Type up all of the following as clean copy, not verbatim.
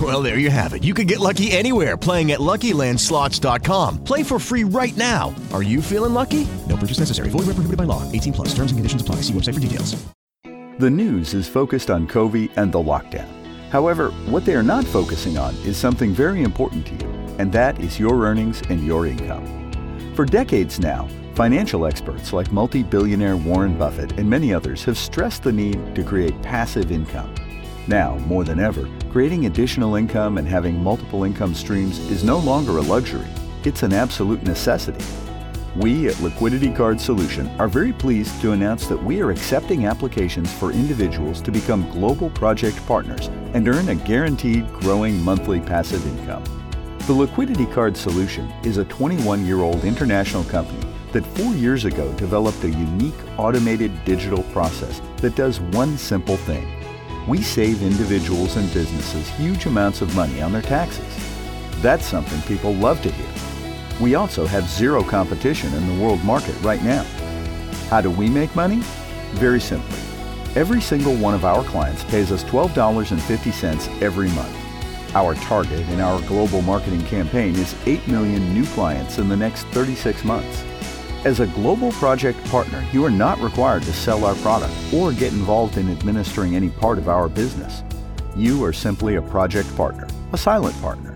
Well, there you have it. You can get lucky anywhere, playing at LuckyLandSlots.com. Play for free right now. Are you feeling lucky? No purchase necessary. Void where prohibited by law. 18 plus. Terms and conditions apply. See website for details. The news is focused on COVID and the lockdown. However, what they are not focusing on is something very important to you, and that is your earnings and your income. For decades now, financial experts like multi-billionaire Warren Buffett and many others have stressed the need to create passive income. Now, more than ever, creating additional income and having multiple income streams is no longer a luxury. It's an absolute necessity. We at Liquidity Card Solution are very pleased to announce that we are accepting applications for individuals to become global project partners and earn a guaranteed growing monthly passive income. The Liquidity Card Solution is a 21-year-old international company that 4 years ago developed a unique automated digital process that does one simple thing. We save individuals and businesses huge amounts of money on their taxes. That's something people love to hear. We also have zero competition in the world market right now. How do we make money? Very simply. Every single one of our clients pays us $12.50 every month. Our target in our global marketing campaign is 8 million new clients in the next 36 months. As a global project partner, you are not required to sell our product or get involved in administering any part of our business. You are simply a project partner, a silent partner.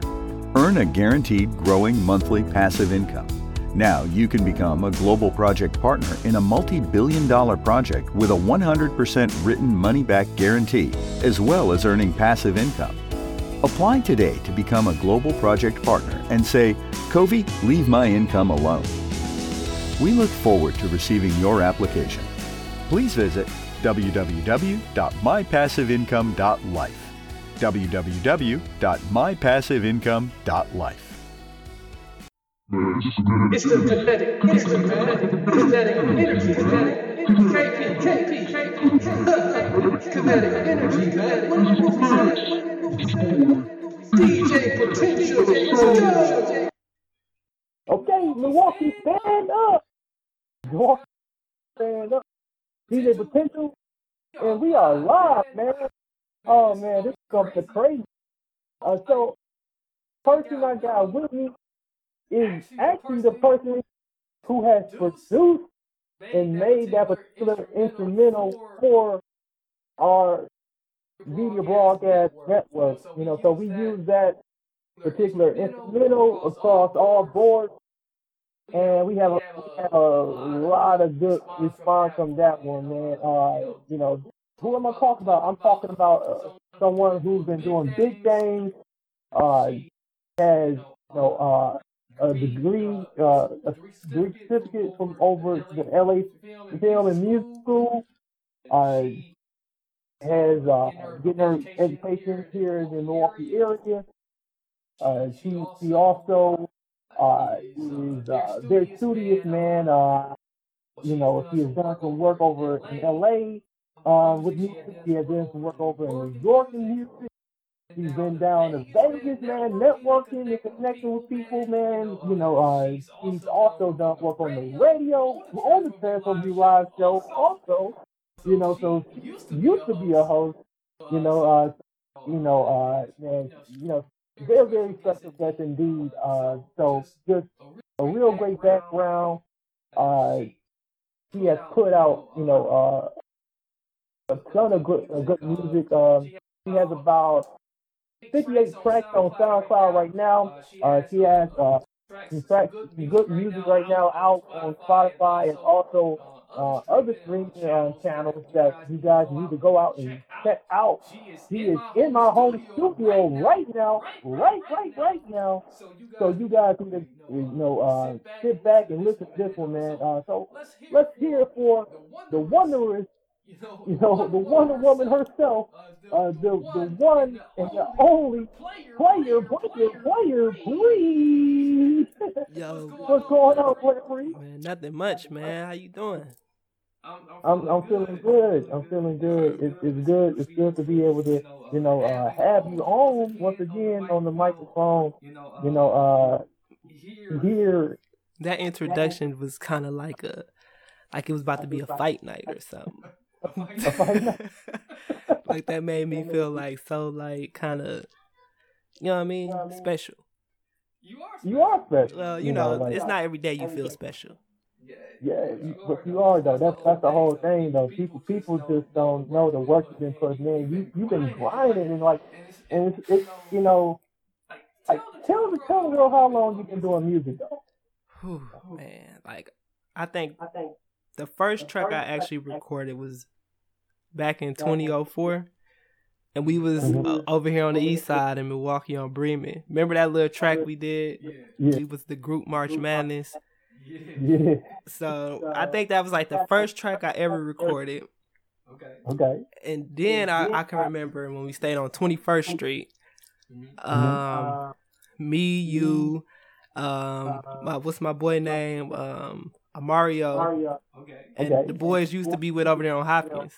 Earn a guaranteed growing monthly passive income. Now you can become a global project partner in a multi-billion-dollar project with a 100% written money-back guarantee, as well as earning passive income. Apply today to become a global project partner and say, "Covey, leave my income alone." We look forward to receiving your application. Please visit www.mypassiveincome.life. www.mypassiveincome.life. Okay, Milwaukee, stand up. Milwaukee, stand up. DJ Potential, and we are live, man. Oh, man, this is something crazy. So, the person I got with me is actually the person who has produced and made that particular instrumental for our media broadcast network. You know, so we use that particular instrumental across all boards, and we have a lot of good response from that one, man. You know, who am I talking about? I'm talking about someone who's been doing big things, has a degree, certificate from over the LA Film and Music School, has getting her education here in the Milwaukee area. She also is very studious, man. You know, she has done some work over in LA. With music, she has done some work over in New York in music. She's been down to Vegas, man, networking and connecting with people, man. You know, she's also done work on the radio, on the Transformers Live Show, also. You know, so she used to be a host. And you know, very, very special guest indeed. So just a real great background. She has put out, you know, a ton of good music. She has about 58 tracks on SoundCloud right now. She has some good music right now out on Spotify and also other streaming channels that you guys need to go out and check out. She is in my home studio right now, right now. So you guys need to, you know, sit back and listen to this one, man. So let's hear for the Wanderers. You know, the Wonder Woman herself, the one and the only player, please. Yo, what's going on, Player Pree? Man, nothing much, man. How you doing? I'm feeling good. It's good. It's good to be able to, have you on once again on the microphone. Here. That introduction was kind of like it was about to be a fight night or something. A fight night. Like that made me feel kind of, you know what I mean? Special. You are special. Well, it's not every day you feel special. Yeah, but you are though. That's the whole thing though. People just don't know the work you've been putting in. You've been grinding and tell the girl how long you've been doing music though. Whew, man, I think the first track I actually recorded was back in 2004, and we was over here on the east side in Milwaukee on Bremen. Remember that little track we did? Yeah. It was the group March Madness. Yeah. So I think that was the first track I ever recorded. Okay. And then I can remember when we stayed on 21st Street. Me, you, what's my boy name? Mario. And the boys used to be with over there on Hopkins.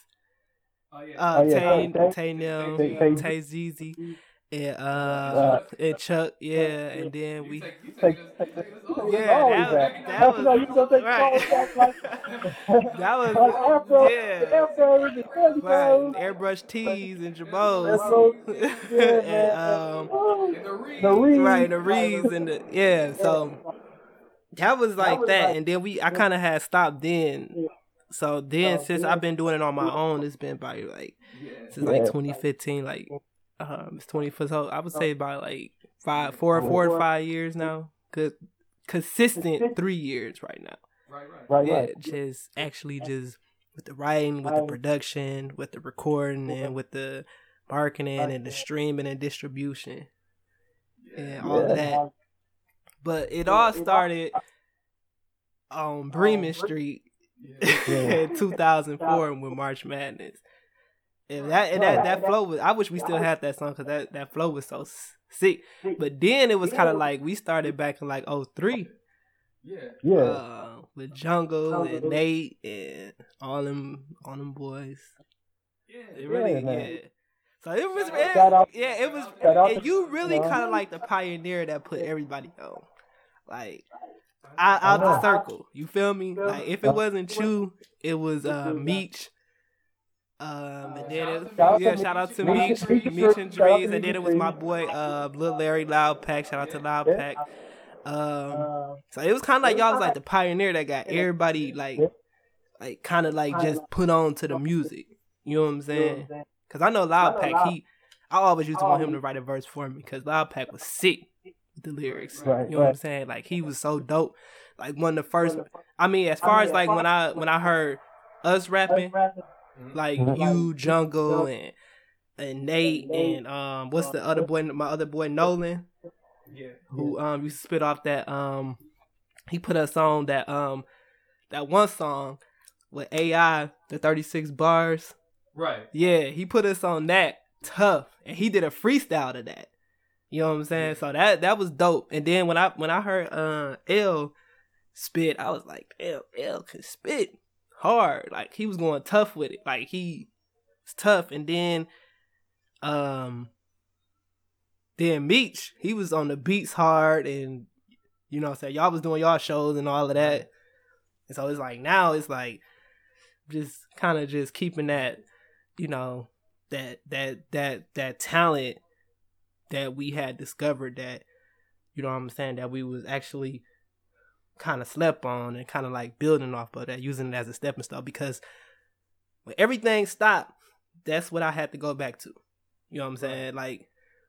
Tay Zizi. And Chuck, and then we. That was Airbrush Tees and Jabos, and the Reeds, and so that was that, and then I kind of had stopped then. So then, since I've been doing it on my own, it's been probably since 2015, it's 24, so I would say about 4 or 5 years now. Good, consistent 3 years right now. Right. Yeah, just actually just with the writing, with the production, with the recording, and with the marketing and the streaming and distribution, and all of that. But it all started on Bremen Street in 2004 with March Madness. And that flow was, I wish we still had that song because that flow was so sick. But then it was kind of we started back in 2003. Yeah. With Jungle and Nate and all them boys. Yeah. It really, yeah. So it was, it was, and you really kind of the pioneer that put everybody on. Out the circle. You feel me? If it wasn't you, it was Meech. And then shout out to Meach and Breeze, and then it was my boy Little Larry Loud Pack. Shout out to Loud Pack. So it was kind of y'all was the pioneer that got everybody kind of just put on to the music. You know what I'm saying? Because I know Loud Pack. I always used to want him to write a verse for me because Loud Pack was sick with the lyrics. You know what I'm saying? He was so dope. One of the first. I mean, as far as when I heard us rapping. You, Jungle, and Nate, and what's the other boy? My other boy, Nolan, who used to spit off that he put us on that one song with AI, the 36 bars. Right. Yeah, he put us on that tough, and he did a freestyle to that. You know what I'm saying? So that was dope. And then when I heard L spit, I was like, L can spit. Hard, he was going tough with it, he's tough. And then Meech, he was on the beats hard, and you know what I'm saying, y'all was doing y'all shows and all of that. And so it's now it's just kind of just keeping that, that talent that we had discovered, that, you know what I'm saying, that we was actually kind of slept on and kind of building off of that, using it as a stepping stone. Because when everything stopped, that's what I had to go back to. You know what I'm saying?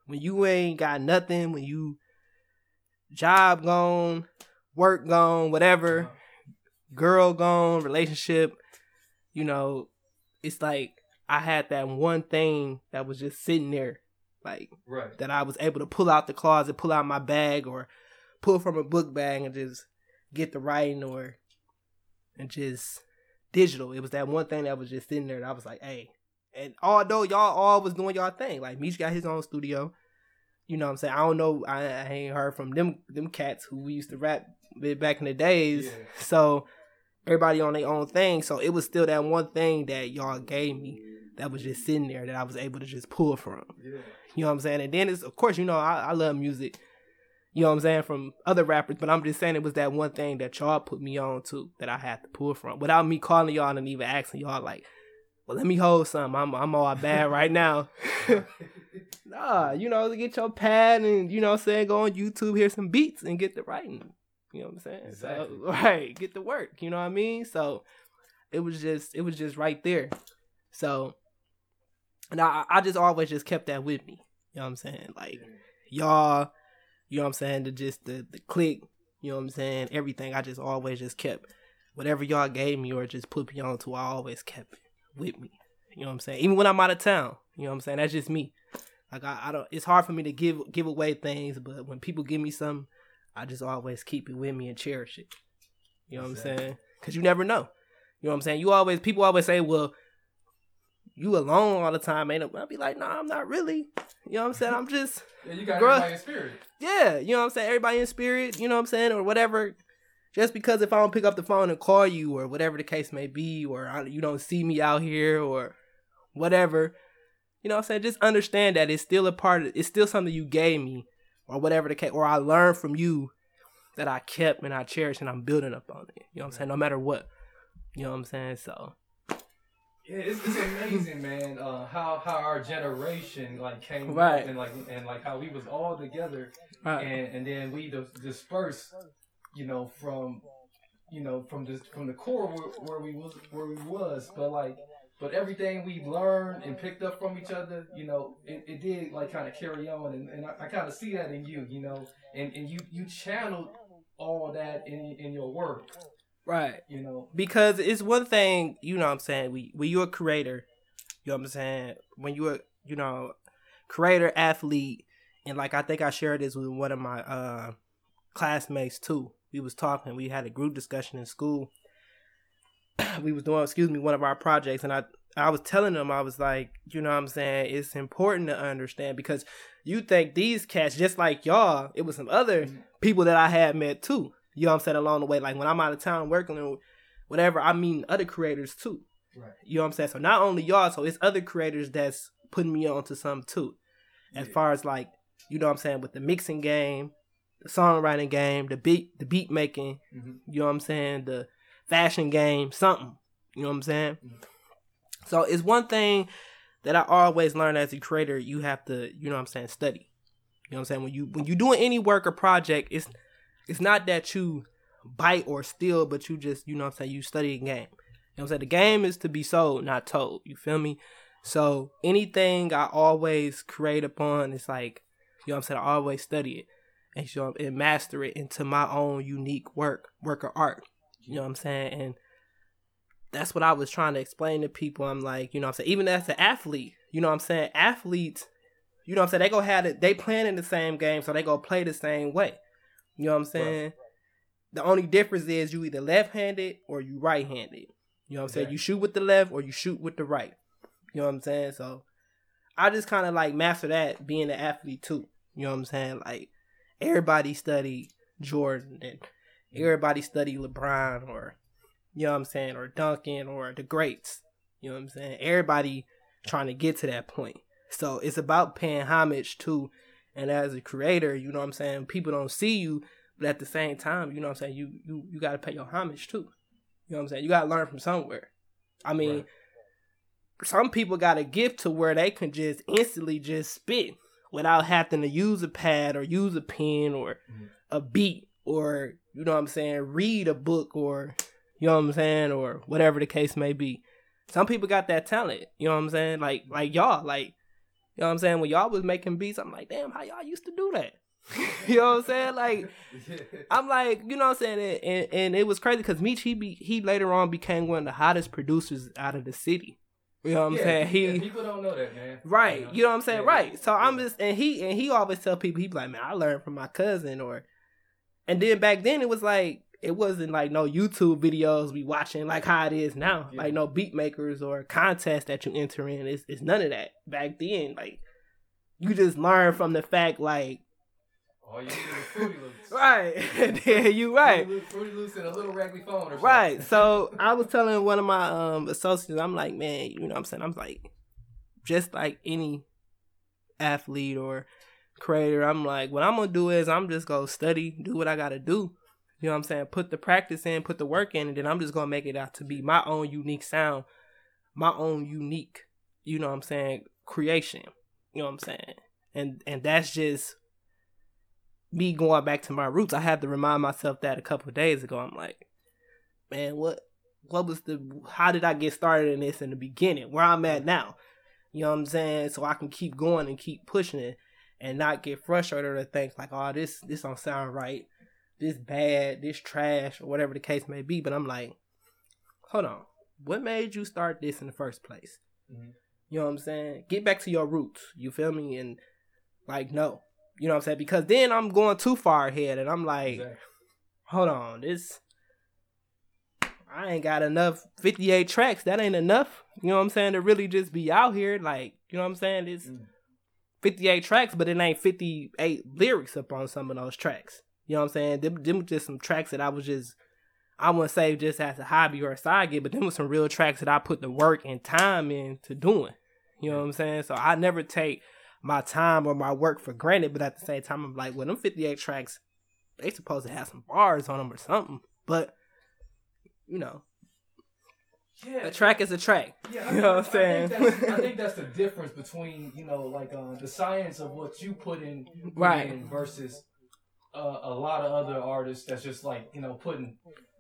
When you ain't got nothing, when you job gone, work gone, whatever, girl gone, relationship, it's I had that one thing that was just sitting there, that I was able to pull out the closet, pull out my bag, or pull from a book bag and just get the writing, or and just digital. It was that one thing that was just sitting there that I was hey. And although y'all all was doing y'all thing, Meech got his own studio. You know what I'm saying? I don't know. I ain't heard from them cats who we used to rap with back in the days. Yeah. So everybody on their own thing. So it was still that one thing that y'all gave me that was just sitting there that I was able to just pull from. Yeah. You know what I'm saying? And then it's, of course, you know, I love music, you know what I'm saying, from other rappers, but I'm just saying it was that one thing that y'all put me on to that I had to pull from without me calling y'all and even asking y'all like, well, let me hold some. I'm all bad right now. Nah, you know, get your pad and, you know what I'm saying, go on YouTube, hear some beats and get to writing. You know what I'm saying? Exactly. So, right, get to work. You know what I mean? So it was just right there. So, and I just always just kept that with me. You know what I'm saying? Like, y'all, you know what I'm saying, the click, you know what I'm saying, everything. I just always just kept whatever y'all gave me or just put me on to, I always kept it with me. You know what I'm saying? Even when I'm out of town, you know what I'm saying? That's just me. Like, I don't, it's hard for me to give away things, but when people give me something, I just always keep it with me and cherish it. You know what I'm saying? Because you never know. You know what I'm saying? People always say, well, you alone all the time, ain't it? I'll be like, nah, I'm not really. You know what I'm saying? I'm just... yeah, you got everybody in spirit. Yeah, you know what I'm saying? Everybody in spirit, you know what I'm saying? Or whatever. Just because if I don't pick up the phone and call you or whatever the case may be, or you don't see me out here or whatever, you know what I'm saying? Just understand that it's still a part of... it's still something you gave me. Or whatever the case, or I learned from you that I kept and I cherish and I'm building up on it. You know what I'm saying? No matter what. You know what I'm saying? So yeah, it's amazing, man. How our generation like came right. and how we was all together, right. and then we dispersed. From the core where we was, but like. But everything we learned and picked up from each other, you know, it did like kind of carry on, and I kind of see that in you, you know, and you channeled all that in your work, right? You know, because it's one thing, you know what I'm saying, when you're a creator, you know what I'm saying, when you're a, you know, creator, athlete, and like I think I shared this with one of my classmates too. We was talking, we had a group discussion in school. We was doing, one of our projects, and I was telling them, I was like, you know what I'm saying, it's important to understand, because you think these cats, just like y'all, it was some other people that I had met too, you know what I'm saying, along the way, like when I'm out of town working or whatever, I mean other creators too, right. You know what I'm saying, so not only y'all, so it's other creators that's putting me on to something too, as far as like, you know what I'm saying, with the mixing game, the songwriting game, the beat making, you know what I'm saying, the fashion game, something, you know what I'm saying? So it's one thing that I always learned as a creator, you have to, you know what I'm saying, study. You know what I'm saying? When you're doing any work or project, it's not that you bite or steal, but you just, you know what I'm saying, you study the game. You know what I'm saying? The game is to be sold, not told. You feel me? So anything I always create upon, it's like, you know what I'm saying, I always study it and master it into my own unique work of art. You know what I'm saying? And that's what I was trying to explain to people. I'm like, you know what I'm saying? Even as an athlete, you know what I'm saying? Athletes, you know what I'm saying? They go have it. They playing in the same game, so they go play the same way. You know what I'm saying? Right. The only difference is you either left-handed or you right-handed. You know what I'm saying? You shoot with the left or you shoot with the right. You know what I'm saying? So I just kind of like master that being an athlete too. You know what I'm saying? Like everybody studied Jordan and everybody study LeBron or, you know what I'm saying, or Duncan or the greats. You know what I'm saying? Everybody trying to get to that point. So it's about paying homage to, and as a creator, you know what I'm saying, people don't see you, but at the same time, you know what I'm saying, you got to pay your homage too. You know what I'm saying? You got to learn from somewhere. I mean, Some people got a gift to where they can just instantly just spit without having to use a pad or use a pen or a beat. Or, you know what I'm saying, read a book or, you know what I'm saying, or whatever the case may be. Some people got that talent, you know what I'm saying? Like y'all, like, you know what I'm saying? When y'all was making beats, I'm like, damn, how y'all used to do that? You know what I'm saying? Like, I'm like, you know what I'm saying? And it was crazy because Meach, he later on became one of the hottest producers out of the city. You know what I'm saying? People don't know that, man. Right. You know what I'm saying? Yeah. Right. So I'm just, and he always tell people, he be like, man, I learned from my cousin or, and then back then it was like, it wasn't like no YouTube videos we watching like how it is now. Yeah. Like no beat makers or contests that you enter in. It's none of that. Back then, like you just learn from the fact like All you need is Fruity Loops. Right. Yeah, you right. Fruity Loops and a little raggedy phone or something. Right. So I was telling one of my associates, I'm like, man, you know what I'm saying? I'm like, just like any athlete or creator, I'm like, what I'm going to do is I'm just going to study, do what I got to do. You know what I'm saying? Put the practice in, put the work in, and then I'm just going to make it out to be my own unique sound, my own unique, you know what I'm saying, creation. You know what I'm saying? And that's just me going back to my roots. I had to remind myself that a couple of days ago. I'm like, man, what was how did I get started in this in the beginning? Where I'm at now? You know what I'm saying? So I can keep going and keep pushing it and not get frustrated or think like, oh, this don't sound right. This bad, this trash, or whatever the case may be. But I'm like, hold on. What made you start this in the first place? Mm-hmm. You know what I'm saying? Get back to your roots. You feel me? And like, no. You know what I'm saying? Because then I'm going too far ahead and I'm like, exactly. Hold on, I ain't got enough 58 tracks. That ain't enough. You know what I'm saying? To really just be out here. Like, you know what I'm saying? It's 58 tracks, but it ain't 58 lyrics up on some of those tracks. You know what I'm saying? Them were just some tracks that I wouldn't say just as a hobby or a side gig, but them were some real tracks that I put the work and time into doing. You know what I'm saying? So I never take my time or my work for granted, but at the same time, I'm like, well, them 58 tracks, they supposed to have some bars on them or something. But, you know, a track is a track. Yeah, you know what I'm saying? I think that's the difference between, you know, like the science of what you put in versus... a lot of other artists that's just like, you know, putting,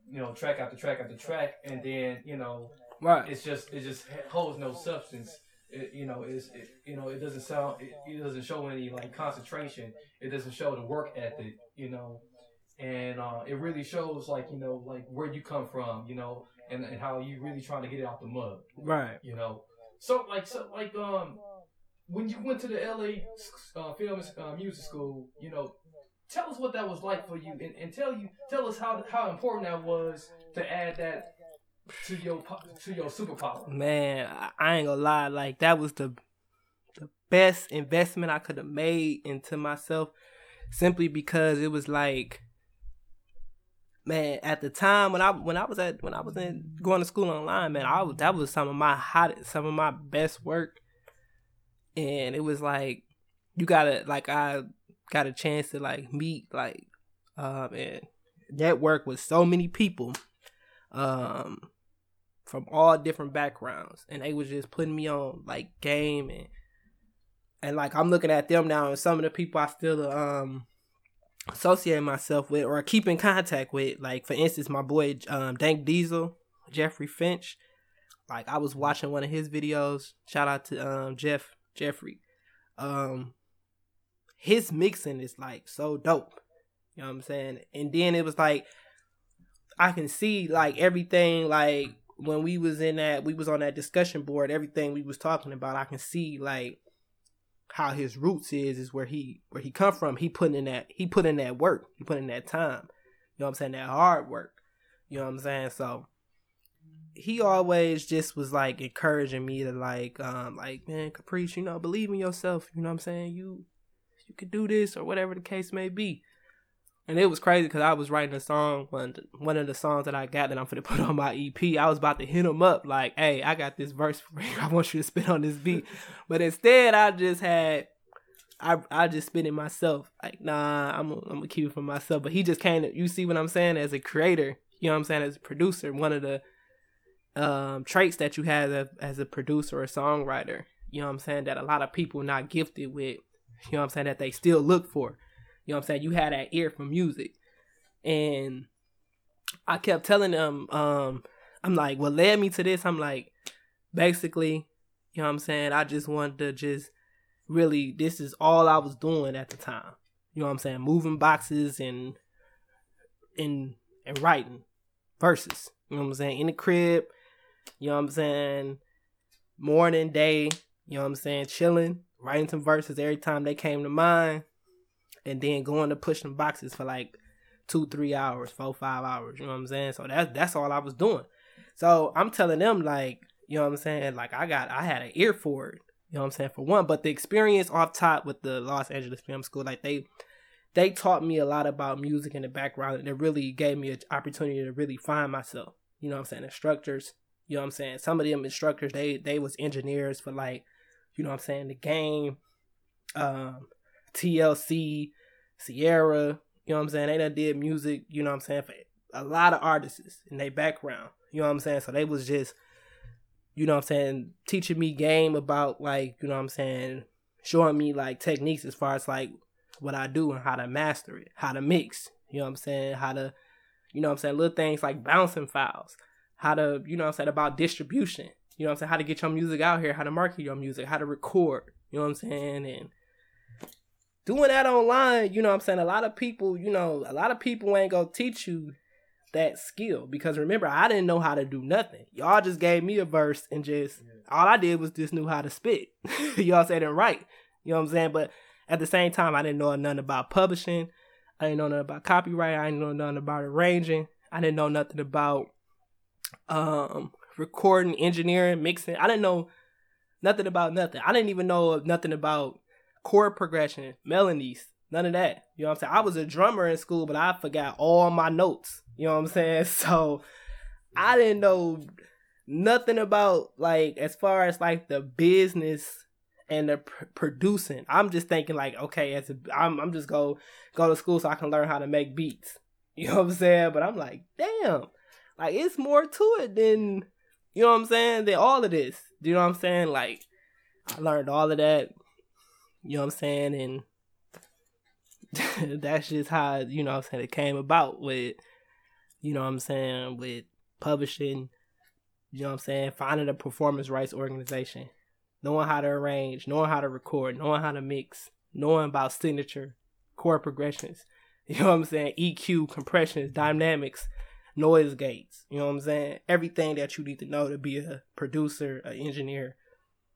you know, track after track after track, and then, you know, right, it just holds no substance. It doesn't sound, it doesn't show any like concentration. It doesn't show the work ethic, you know, and it really shows like, you know, like where you come from, you know, and how you really trying to get it out the mud, right? You know, so like when you went to the LA film music school, you know. Tell us what that was like for you, and tell us how important that was to add that to your superpower. Man, I ain't gonna lie, like that was the best investment I could have made into myself, simply because it was like, man, at the time when I was going to school online, man, that was some of my best work, and it was like I got a chance to like meet like and network with so many people from all different backgrounds, and they was just putting me on like game and like I'm looking at them now, and some of the people I still associate myself with or keep in contact with, like for instance my boy Dank Diesel, Jeffrey Finch. Like I was watching one of his videos, shout out to Jeffrey. His mixing is like so dope. You know what I'm saying? And then it was like, I can see like everything, like when we was on that discussion board, everything we was talking about, I can see like how his roots is where he come from. He put in that work. He put in that time. You know what I'm saying? That hard work. You know what I'm saying? So he always just was like encouraging me to like, man, Caprice, you know, believe in yourself. You know what I'm saying? You could do this or whatever the case may be. And it was crazy because I was writing a song, one of the songs that I got that I'm finna put on my EP. I was about to hit him up like, hey, I got this verse for you. I want you to spit on this beat. But instead I just spit it myself. Like, nah, I'm gonna keep it for myself. But he just came to, you see what I'm saying? As a creator, you know what I'm saying? As a producer, one of the traits that you have as a producer or songwriter, you know what I'm saying? That a lot of people not gifted with, you know what I'm saying, that they still look for. You know what I'm saying? You had that ear for music. And I kept telling them, I'm like, what led me to this? I'm like, basically, you know what I'm saying? I just wanted to just really, this is all I was doing at the time. You know what I'm saying? Moving boxes and writing verses. You know what I'm saying? In the crib. You know what I'm saying? Morning, day. You know what I'm saying? Chilling. Writing some verses every time they came to mind, and then going to push them boxes for like 2-3 hours, 4-5 hours. You know what I'm saying? So that's all I was doing. So I'm telling them like, you know what I'm saying? Like I had an ear for it. You know what I'm saying? For one, but the experience off top with the Los Angeles Film School, like they they taught me a lot about music in the background, and it really gave me an opportunity to really find myself. You know what I'm saying? Instructors, you know what I'm saying? Some of them instructors, they was engineers for, like, you know what I'm saying, The Game, TLC, Sierra, you know what I'm saying? They done did music, you know what I'm saying, for a lot of artists in their background, you know what I'm saying? So they was just, you know what I'm saying, teaching me game about, like, you know what I'm saying, showing me, like, techniques as far as, like, what I do and how to master it, how to mix, you know what I'm saying, how to, you know what I'm saying, little things like bouncing files, how to, you know what I'm saying, about distribution, you know what I'm saying, how to get your music out here, how to market your music, how to record, you know what I'm saying, and doing that online, you know what I'm saying, a lot of people ain't gonna teach you that skill, because remember, I didn't know how to do nothing. Y'all just gave me a verse and just, all I did was just knew how to spit, y'all said it right, you know what I'm saying, but at the same time, I didn't know nothing about publishing. I didn't know nothing about copyright. I didn't know nothing about arranging. I didn't know nothing about recording, engineering, mixing. I didn't know nothing about nothing. I didn't even know nothing about chord progression, melodies, none of that. You know what I'm saying? I was a drummer in school, but I forgot all my notes. You know what I'm saying? So I didn't know nothing about, like, as far as, like, the business and the producing. I'm just thinking, like, okay, I'm just go to school so I can learn how to make beats. You know what I'm saying? But I'm like, damn, like, it's more to it than, you know what I'm saying, than all of this. You know what I'm saying? Like, I learned all of that, you know what I'm saying, and that's just how, you know what I'm saying, it came about with, you know what I'm saying, with publishing, you know what I'm saying, finding a performance rights organization, knowing how to arrange, knowing how to record, knowing how to mix, knowing about signature, chord progressions, you know what I'm saying, EQ, compressions, dynamics, noise gates, you know what I'm saying, everything that you need to know to be a producer, an engineer,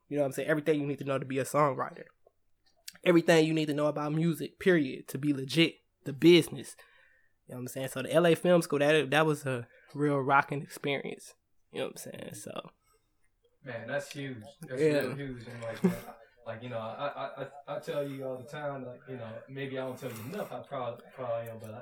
you know what I'm saying, everything you need to know to be a songwriter, everything you need to know about music, period, to be legit, the business, you know what I'm saying. So the LA Film School, that was a real rocking experience, you know what I'm saying, so. Man, that's huge. That's really huge. And like you know, I tell you all the time, like, you know, maybe I don't tell you enough. I probably am, but I'm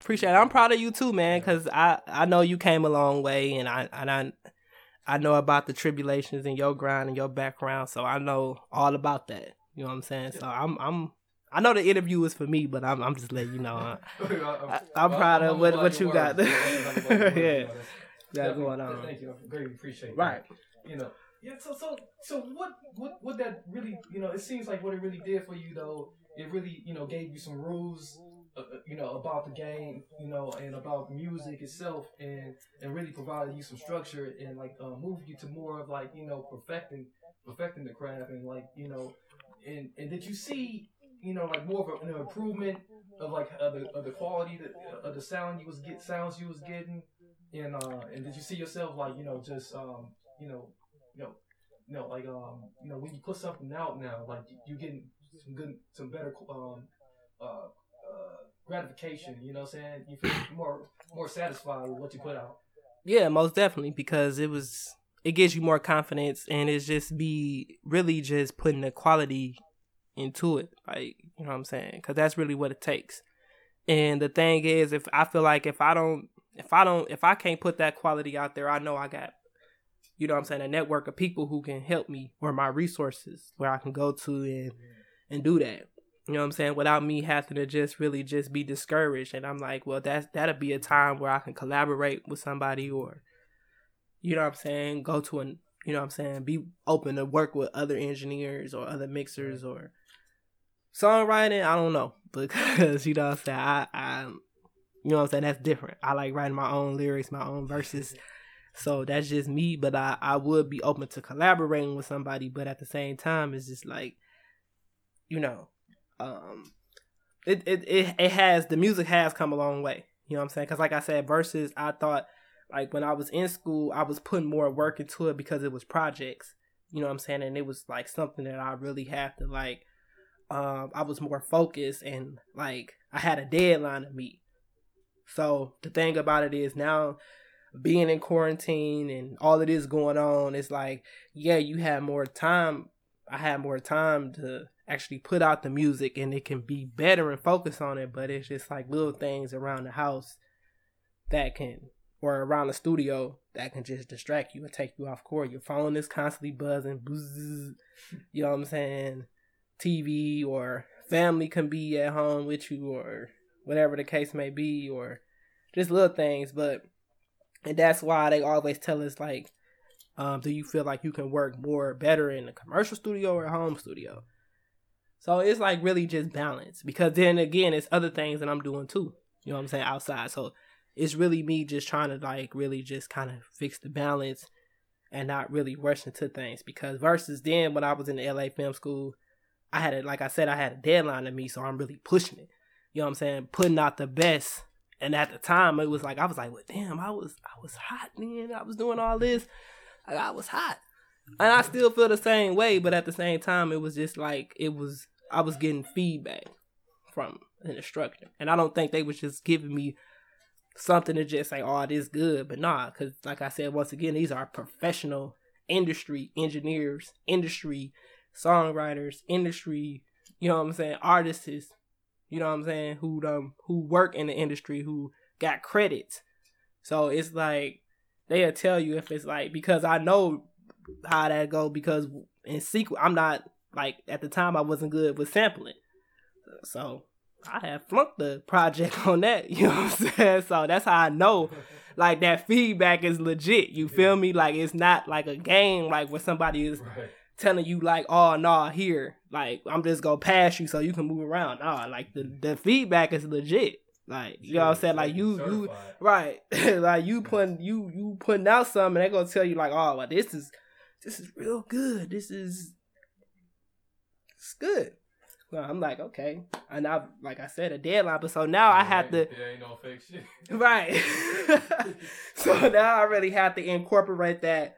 Appreciate it. I'm proud of you too, man, because I know you came a long way, and I know about the tribulations and your grind and your background, so I know all about that. You know what I'm saying? So I know the interview is for me, but I'm just letting you know. I'm proud of what you got. Yeah, that's going on. Thank you. I greatly appreciate it. Right. You know. Yeah. So what that really, you know, it seems like what it really did for you though, it really, you know, gave you some rules, you know, about the game, you know, and about music itself, and really provided you some structure and, like, moved you to more of, like, you know, perfecting the craft, and, like, you know, and did you see, you know, like, more of an improvement of, like, of the quality of the sounds you was getting, and did you see yourself, like, you know, just you know, when you put something out now, like, you're getting some better gratification, you know what I'm saying? You feel more satisfied with what you put out. Yeah, most definitely, because it gives you more confidence, and it's just be really just putting the quality into it, like, you know what I'm saying? Because that's really what it takes. And the thing is, if I feel like if I can't put that quality out there, I know I got, you know what I'm saying, a network of people who can help me, or my resources where I can go to and and do that. You know what I'm saying? Without me having to just really just be discouraged. And I'm like, well, that'll be a time where I can collaborate with somebody or, you know what I'm saying, go to an, you know what I'm saying, be open to work with other engineers or other mixers or songwriting. I don't know, because, you know what I'm saying, I you know what I'm saying, that's different. I like writing my own lyrics, my own verses. So that's just me, but I would be open to collaborating with somebody. But at the same time, it's just like, you know, it has, the music has come a long way, you know what I'm saying? Because like I said, verses, I thought, like when I was in school, I was putting more work into it because it was projects, you know what I'm saying? And it was like something that I really had to like, I was more focused and like I had a deadline to meet. So the thing about it is now being in quarantine and all of this going on, it's like, yeah, you have more time. I had more time to actually put out the music and it can be better and focus on it, but it's just like little things around the house that can, or around the studio that can just distract you and take you off course. Your phone is constantly buzzing, buzz, you know what I'm saying? TV or family can be at home with you or whatever the case may be, or just little things. But, and that's why they always tell us like, do you feel like you can work more better in a commercial studio or a home studio? So it's like really just balance, because then again, it's other things that I'm doing too. You know what I'm saying? Outside. So it's really me just trying to like really just kind of fix the balance and not really rush into things, because versus then when I was in the LA Film School, I had it, like I said, I had a deadline to me. So I'm really pushing it. You know what I'm saying? Putting out the best. And at the time it was like, I was like, well, damn, I was hot then. I was doing all this. I was hot. And I still feel the same way. But at the same time, it was just like, it was, I was getting feedback from an instructor. And I don't think they was just giving me something to just say, oh, this is good. But nah, because like I said, once again, these are professional industry engineers, industry songwriters, industry, you know what I'm saying, artists, you know what I'm saying, who work in the industry, who got credits. So it's like, they'll tell you if it's like, because I know how that go, because in sequel, I'm not, like, at the time, I wasn't good with sampling. So I had flunked the project on that, you know what I'm saying? So that's how I know, like, that feedback is legit. You feel me? Like, it's not like a game, like, where somebody is telling you, like, oh, nah, here. Like, I'm just going to pass you so you can move around. Nah, like, the feedback is legit. Like, you know what I'm saying? Like, you right. Like, you putting out something, and they're going to tell you, like, oh, well, this is real good. It's good. So I'm like, okay. And I, like I said, a deadline. But so now I have to. There ain't no fake shit. Right. So now I really have to incorporate that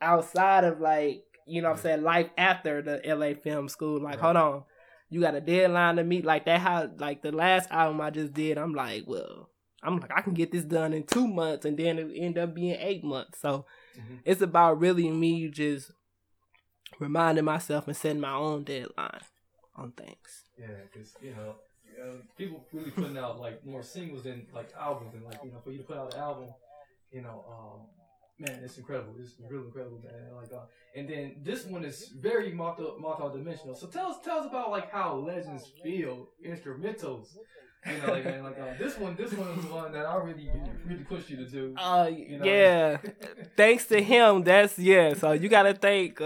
outside of, like, you know what I'm saying, life after the LA Film School. Like, right. Hold on. You got a deadline to meet. Like, that how, like, the last album I just did, I'm like, well, I'm like, I can get this done in 2 months, and then it end up being 8 months. So It's about really me just reminding myself and setting my own deadline on things. Yeah, because, you know, people really putting out, like, more singles than, like, albums. And, like, you know, for you to put out an album, you know, man, it's incredible. It's really incredible, man. Like, and then this one is very multi-dimensional. So tell us about like how Legends Feel instrumentals. You know, like, man, like this one is one that I really pushed you to do. You know? Yeah. Thanks to him. That's yeah. So you gotta thank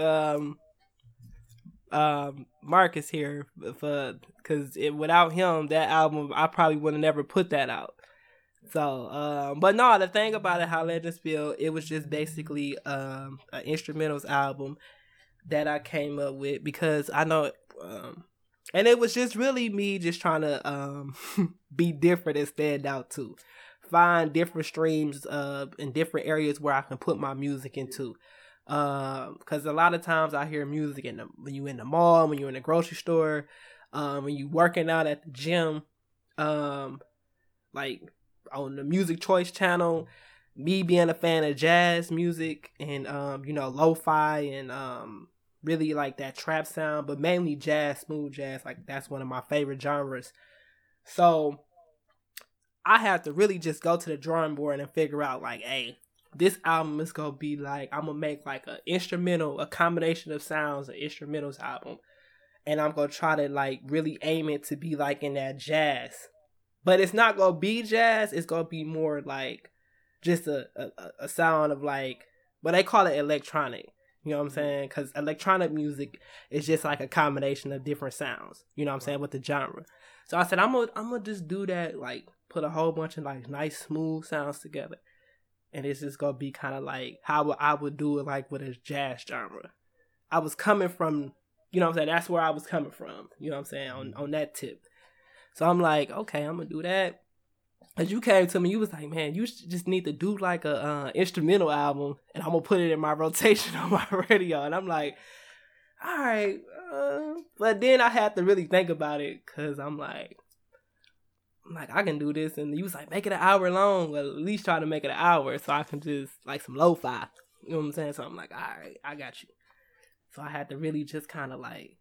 Marcus here for, because without him, that album I probably would have never put that out. So, but no, the thing about it, How Legends Feel, it was just basically an instrumentals album that I came up with, because I know, and it was just really me just trying to be different and stand out too. Find different streams in different areas where I can put my music into. Because a lot of times I hear music when you're in the mall, when you're in the grocery store, when you're working out at the gym, like, on the Music Choice channel, me being a fan of jazz music and, you know, lo-fi and really like that trap sound, but mainly jazz, smooth jazz. Like, that's one of my favorite genres. So I had to really just go to the drawing board and figure out like, hey, this album is going to be like, I'm going to make like an instrumental, a combination of sounds, an instrumentals album. and I'm going to try to like really aim it to be like in that jazz. But it's not going to be jazz. It's going to be more like just a sound of like, well, they call it electronic. You know what I'm saying? Because electronic music is just like a combination of different sounds. You know what I'm saying? With the genre. So I said, I'm gonna just do that, like put a whole bunch of like nice smooth sounds together. And it's just gonna be kind of like how I would do it like with a jazz genre. I was coming from, you know what I'm saying? That's where I was coming from. You know what I'm saying? On that tip. So I'm like, okay, I'm gonna do that. As you came to me, you was like, man, you just need to do like a instrumental album, and I'm gonna put it in my rotation on my radio. And I'm like, all right, but then I had to really think about it, cause I'm like I can do this. And you was like, make it an hour long, or at least try to make it an hour, so I can just like some lo-fi. You know what I'm saying? So I'm like, all right, I got you. So I had to really just kind of like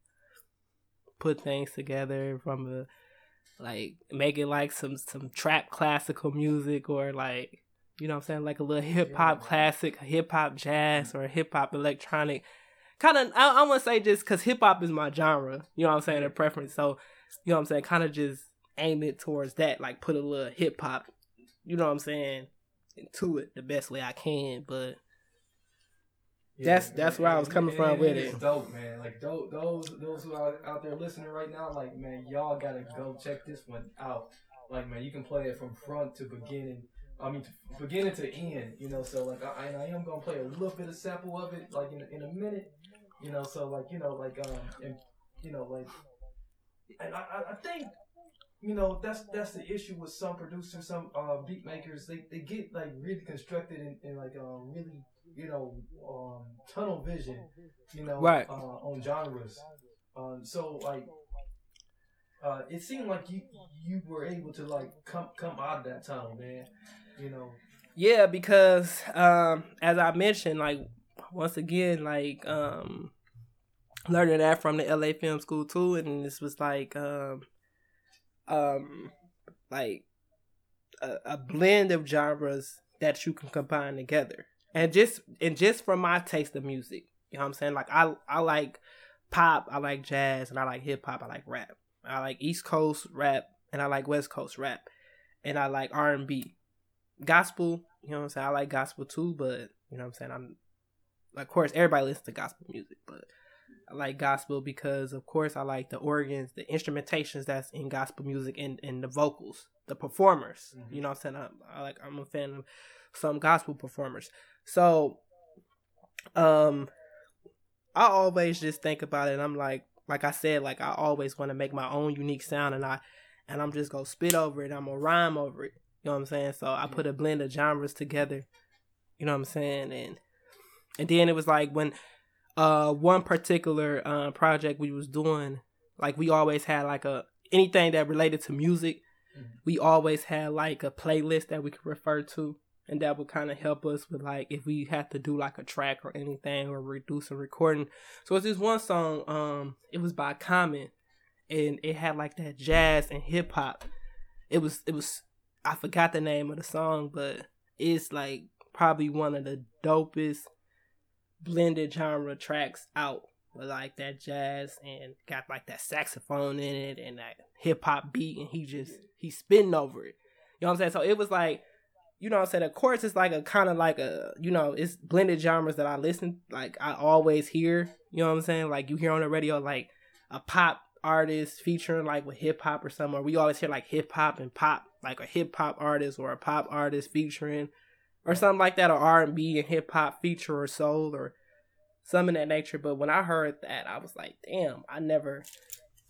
put things together from a. Like, make it like some trap classical music, or like, you know what I'm saying? Like a little hip-hop classic, hip-hop jazz, or hip-hop electronic. Kind of, I want to say just because hip-hop is my genre, you know what I'm saying, a preference. So, you know what I'm saying, kind of just aim it towards that, like put a little hip-hop, you know what I'm saying, into it the best way I can, but... Yeah, that's where I was coming from with it. It's dope, man. Like, those who are out there listening right now, like, man, y'all gotta go check this one out. Like, man, you can play it from front to beginning. I mean, beginning to end, you know. So, like, I am gonna play a little bit of sample of it, like, in a minute, you know. So, like, you know, like, and, you know, like, and I think, you know, that's the issue with some producers, some beat makers. They get, like, really constructed and like, really... you know, tunnel vision, you know, right. On genres. So, like, it seemed like you were able to, like, come out of that tunnel, man, you know. Yeah, because, as I mentioned, like, once again, like, learning that from the LA Film School, too, and this was, like, like, a blend of genres that you can combine together. And just from my taste of music, you know what I'm saying? Like, I like pop, I like jazz, and I like hip-hop, I like rap. I like East Coast rap, and I like West Coast rap. And I like R&B. Gospel, you know what I'm saying? I like gospel too, but, you know what I'm saying? Of course, everybody listens to gospel music, but I like gospel because, of course, I like the organs, the instrumentations that's in gospel music, and the vocals, the performers. Mm-hmm. You know what I'm saying? I'm a fan of some gospel performers. So, I always just think about it. And I'm like I said, like I always want to make my own unique sound, and I'm just gonna spit over it. I'm gonna rhyme over it. You know what I'm saying? So I put a blend of genres together. You know what I'm saying? And then it was like when, one particular project we was doing, like we always had like anything that related to music. Mm-hmm. We always had like a playlist that we could refer to. And that would kind of help us with, like, if we had to do, like, a track or anything, or reduce a recording. So it's this one song, it was by Common, and it had, like, that jazz and hip-hop. It was I forgot the name of the song, but it's, like, probably one of the dopest blended genre tracks out with, like, that jazz, and got, like, that saxophone in it, and that hip-hop beat, and he's spinning over it. You know what I'm saying? So it was, like... You know what I'm saying? Of course, it's like a kind of like a, you know, it's blended genres that I listen, like I always hear, you know what I'm saying? Like you hear on the radio, like a pop artist featuring like with hip hop or something, or we always hear like hip hop and pop, like a hip hop artist or a pop artist featuring or something like that, or R&B and hip hop feature or soul or something of that nature. But when I heard that, I was like, damn, I never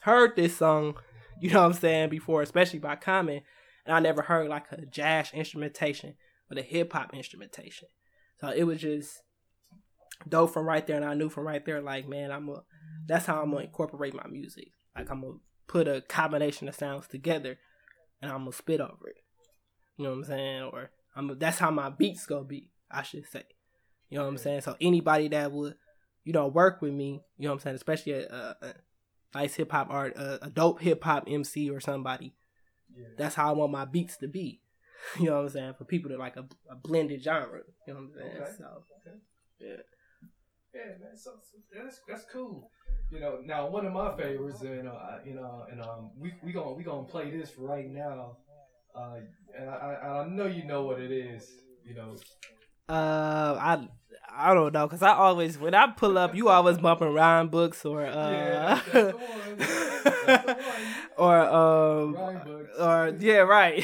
heard this song, you know what I'm saying, before, especially by Common. And I never heard like a jazz instrumentation or a hip hop instrumentation. So it was just dope from right there. And I knew from right there, like, man, that's how I'm going to incorporate my music. Like I'm going to put a combination of sounds together and I'm going to spit over it. You know what I'm saying? Or that's how my beats going to be, I should say. You know what I'm saying? So anybody that would, you know, work with me, you know what I'm saying? Especially a nice hip hop art, a dope hip hop MC or somebody. Yeah. That's how I want my beats to be. You know what I'm saying? For people to like a blended genre. You know what I'm saying? Okay. So, okay. Yeah. Yeah, man. So that's cool. You know, now one of my favorites, we gonna play this right now, and I know you know what it is, you know. I don't know, cause I always, when I pull up, you always bumping Rhyme Books or yeah, or Rhyme Books. Yeah,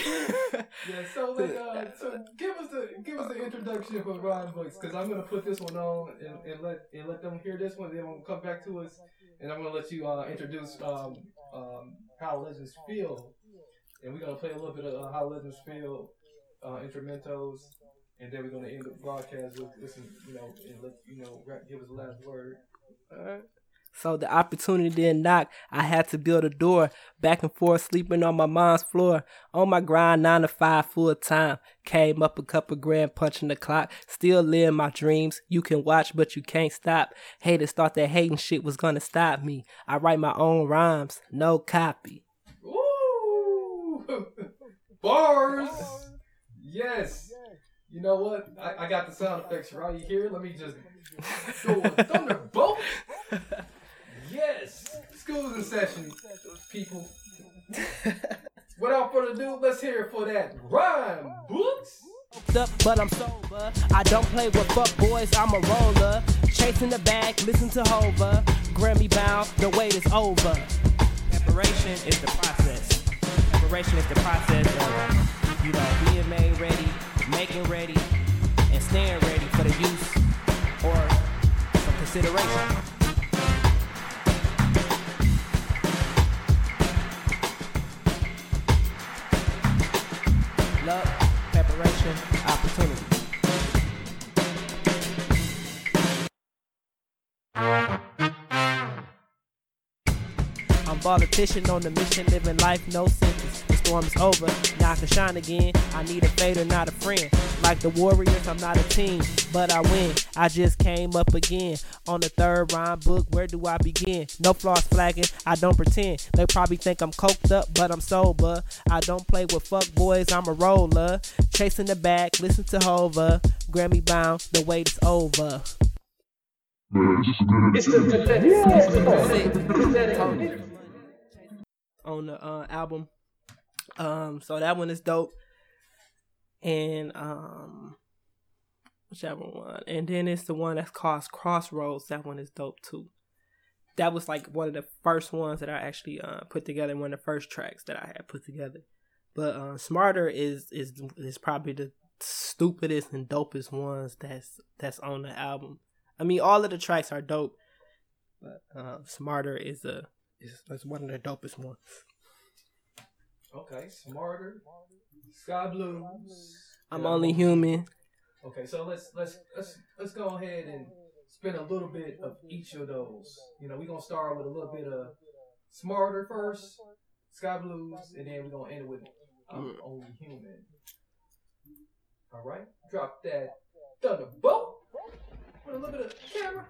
so like, so give us the introduction for Rhyme Books, cause I'm gonna put this one on and let them hear this one. They won't come back to us, and I'm gonna let you introduce How Legends Feel, and we're gonna play a little bit of How Legends Feel instrumentals. And then we're gonna end the broadcast with this, you know, and let you know, give us the last word. All right. So the opportunity didn't knock. I had to build a door. Back and forth, sleeping on my mom's floor. On my grind, 9 to 5, full time. Came up a couple grand, punching the clock. Still live my dreams. You can watch, but you can't stop. Haters thought that hating shit was gonna stop me. I write my own rhymes, no copy. Ooh, bars. Yes. You know what? I got the sound effects right here. Let me just go with Thunderbolt. Yes. School's in session, people. Without further ado, let's hear it for that Rhyme Books. But I'm sober. I don't play with fuck boys. I'm a roller. Chasing the bag. Listen to Hova. Grammy bound. The wait is over. Preparation is the process. Preparation is the process of, you know, being made ready. Making ready and staying ready for the use or some consideration. Love, preparation, opportunity. I'm politician on the mission, living life, no sentence. Storm is over, now I can shine again. I need a fader, not a friend. Like the Warriors, I'm not a team, but I win. I just came up again on the third rhyme book. Where do I begin? No flaws flagging, I don't pretend. They probably think I'm coked up, but I'm sober. I don't play with fuck boys, I'm a roller. Chasing the bag, listen to Hova. Grammy bound, the wait is over. It's on the album. So that one is dope, and whichever one, and then it's the one that's called Crossroads. That one is dope too. That was like one of the first ones that I actually put together, one of the first tracks that I had put together. But Smarter is probably the stupidest and dopest ones that's on the album. I mean, all of the tracks are dope, but Smarter is one of the dopest ones. Okay, Smarter, Sky Blues. I'm only human. Okay, so let's go ahead and spend a little bit of each of those. You know, we're gonna start with a little bit of Smarter first, Sky Blues, and then we're gonna end it with Only Human. All right, drop that Thunderbolt with a little bit of camera.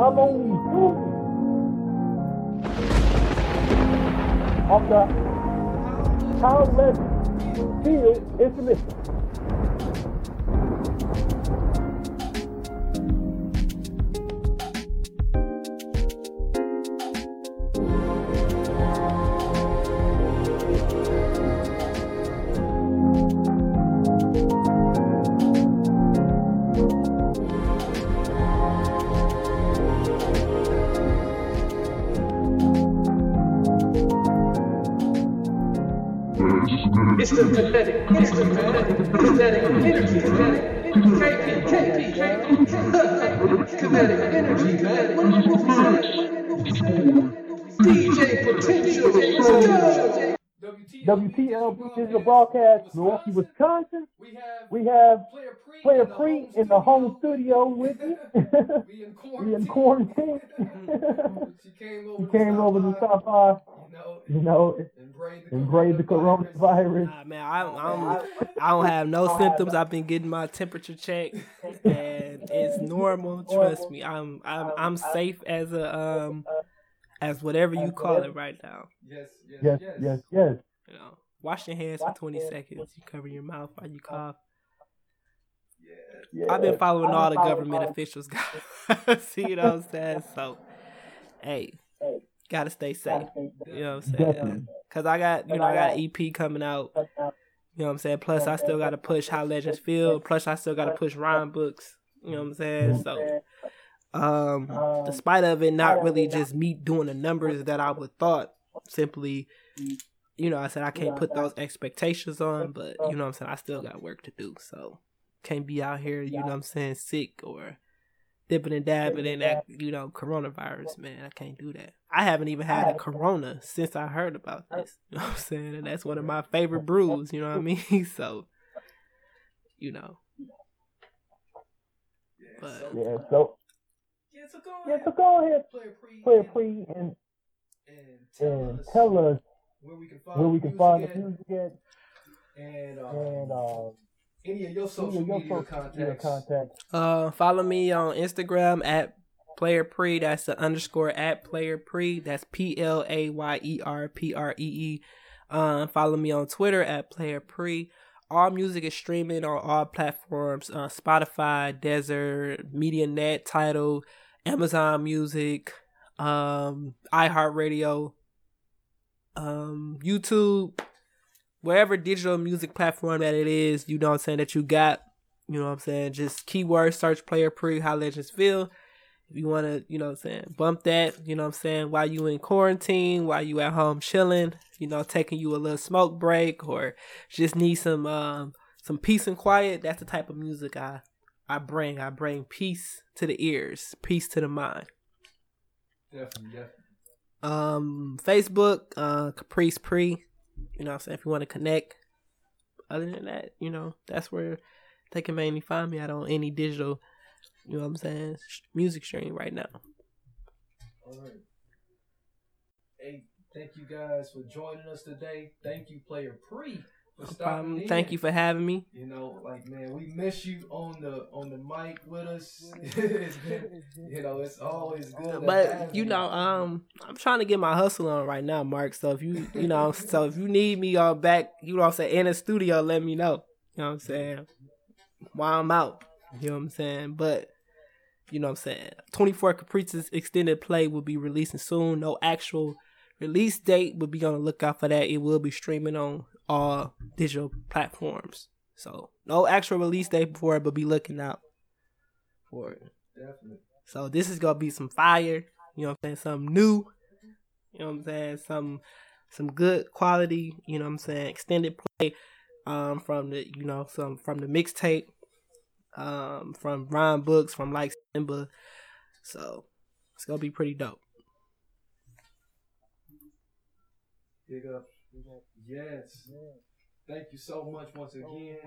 I'm only goofy. On the How Legends Feel intermission. WTL digital broadcast, Milwaukee, Wisconsin. We have Player Pree in the home studio with me. We in quarantine. She came over to stop by. Embrace the coronavirus. Nah, man, I don't have no symptoms. I've been getting my temperature checked, and it's normal. Trust me, I'm safe as a as whatever you call it right now. Yes. You know, wash your hands for 20 seconds. You cover your mouth while you cough. Yeah. I've been following all the government officials, guys. See what I'm saying? So, hey, gotta stay safe. You know what I'm saying? Because I got an EP coming out. You know what I'm saying? Plus, I still gotta push How Legends Feel. Plus, I still gotta push Rhyme Books. You know what I'm saying? So, despite of it not really just me doing the numbers that I would thought, simply... You know, I said I can't put those expectations on, but you know what I'm saying, I still got work to do. So can't be out here, you know what I'm saying, sick or dipping and dabbing in that, you know, coronavirus, man. I can't do that. I haven't even had a corona since I heard about this. You know what I'm saying? And that's one of my favorite brews, you know what I mean? So, you know. But so go ahead. Play a pre and tell us where we can find the music at, and any of your social media contacts. Follow me on Instagram at Player Pree. That's the underscore at Player Pree. That's PLAYER PREE. Follow me on Twitter at Player Pree. All music is streaming on all platforms: Spotify, Desert, MediaNet, Tidal, Amazon Music, iHeartRadio. YouTube, wherever digital music platform that it is, you know what I'm saying, that you got, you know what I'm saying, just keyword search Player Pree, How Legends Feel. If you want to, you know what I'm saying, bump that, you know what I'm saying, while you in quarantine, while you at home chilling, you know, taking you a little smoke break or just need some peace and quiet. That's the type of music I bring peace to the ears, peace to the mind. Definitely. Facebook, Caprice Pre, you know what I'm saying, if you want to connect. Other than that, you know, that's where they can mainly find me out on any digital, you know what I'm saying, music stream right now. All right. Hey, thank you guys for joining us today. Thank you, Player Pre, for stopping in. Thank you for having me. You know, like, man, we miss you on the mic with us. You know, it's always good. But you know, I'm trying to get my hustle on right now, Mark. So if you know, so if you need me all back, you know what I'm saying, in the studio, let me know. You know what I'm saying? While I'm out. You know what I'm saying? But you know what I'm saying, 24 Caprice's extended play will be releasing soon. No actual release date, but be on the lookout for that. It will be streaming on all digital platforms. So no actual release date for it, but be looking out for it. Definitely. So this is gonna be some fire, you know what I'm saying, something new, you know what I'm saying, some good quality, you know what I'm saying, extended play from the, you know, some from the mixtape, from Rhyme Books, from like Simba. So it's gonna be pretty dope. Big up. Yes. Thank you so much once again.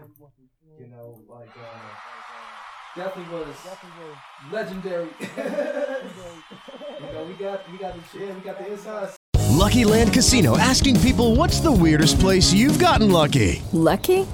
You know, like, definitely was legendary. You know, we got the inside. Lucky Land Casino asking people, what's the weirdest place you've gotten lucky? Lucky?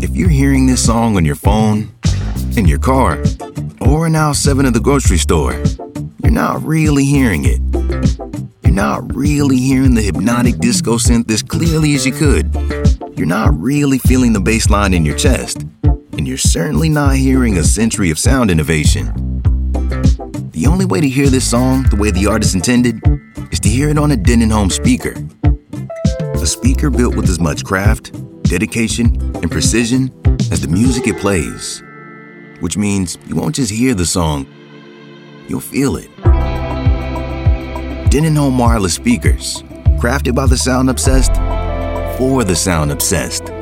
If you're hearing this song on your phone, in your car, or now 7 at the grocery store, you're not really hearing it. You're not really hearing the hypnotic disco synth as clearly as you could. You're not really feeling the bass line in your chest. And you're certainly not hearing a century of sound innovation. The only way to hear this song the way the artist intended is to hear it on a Denon Home speaker. A speaker built with as much craft, dedication, and precision as the music it plays. Which means you won't just hear the song, you'll feel it. Denon Home wireless speakers, crafted by the sound obsessed for the sound obsessed.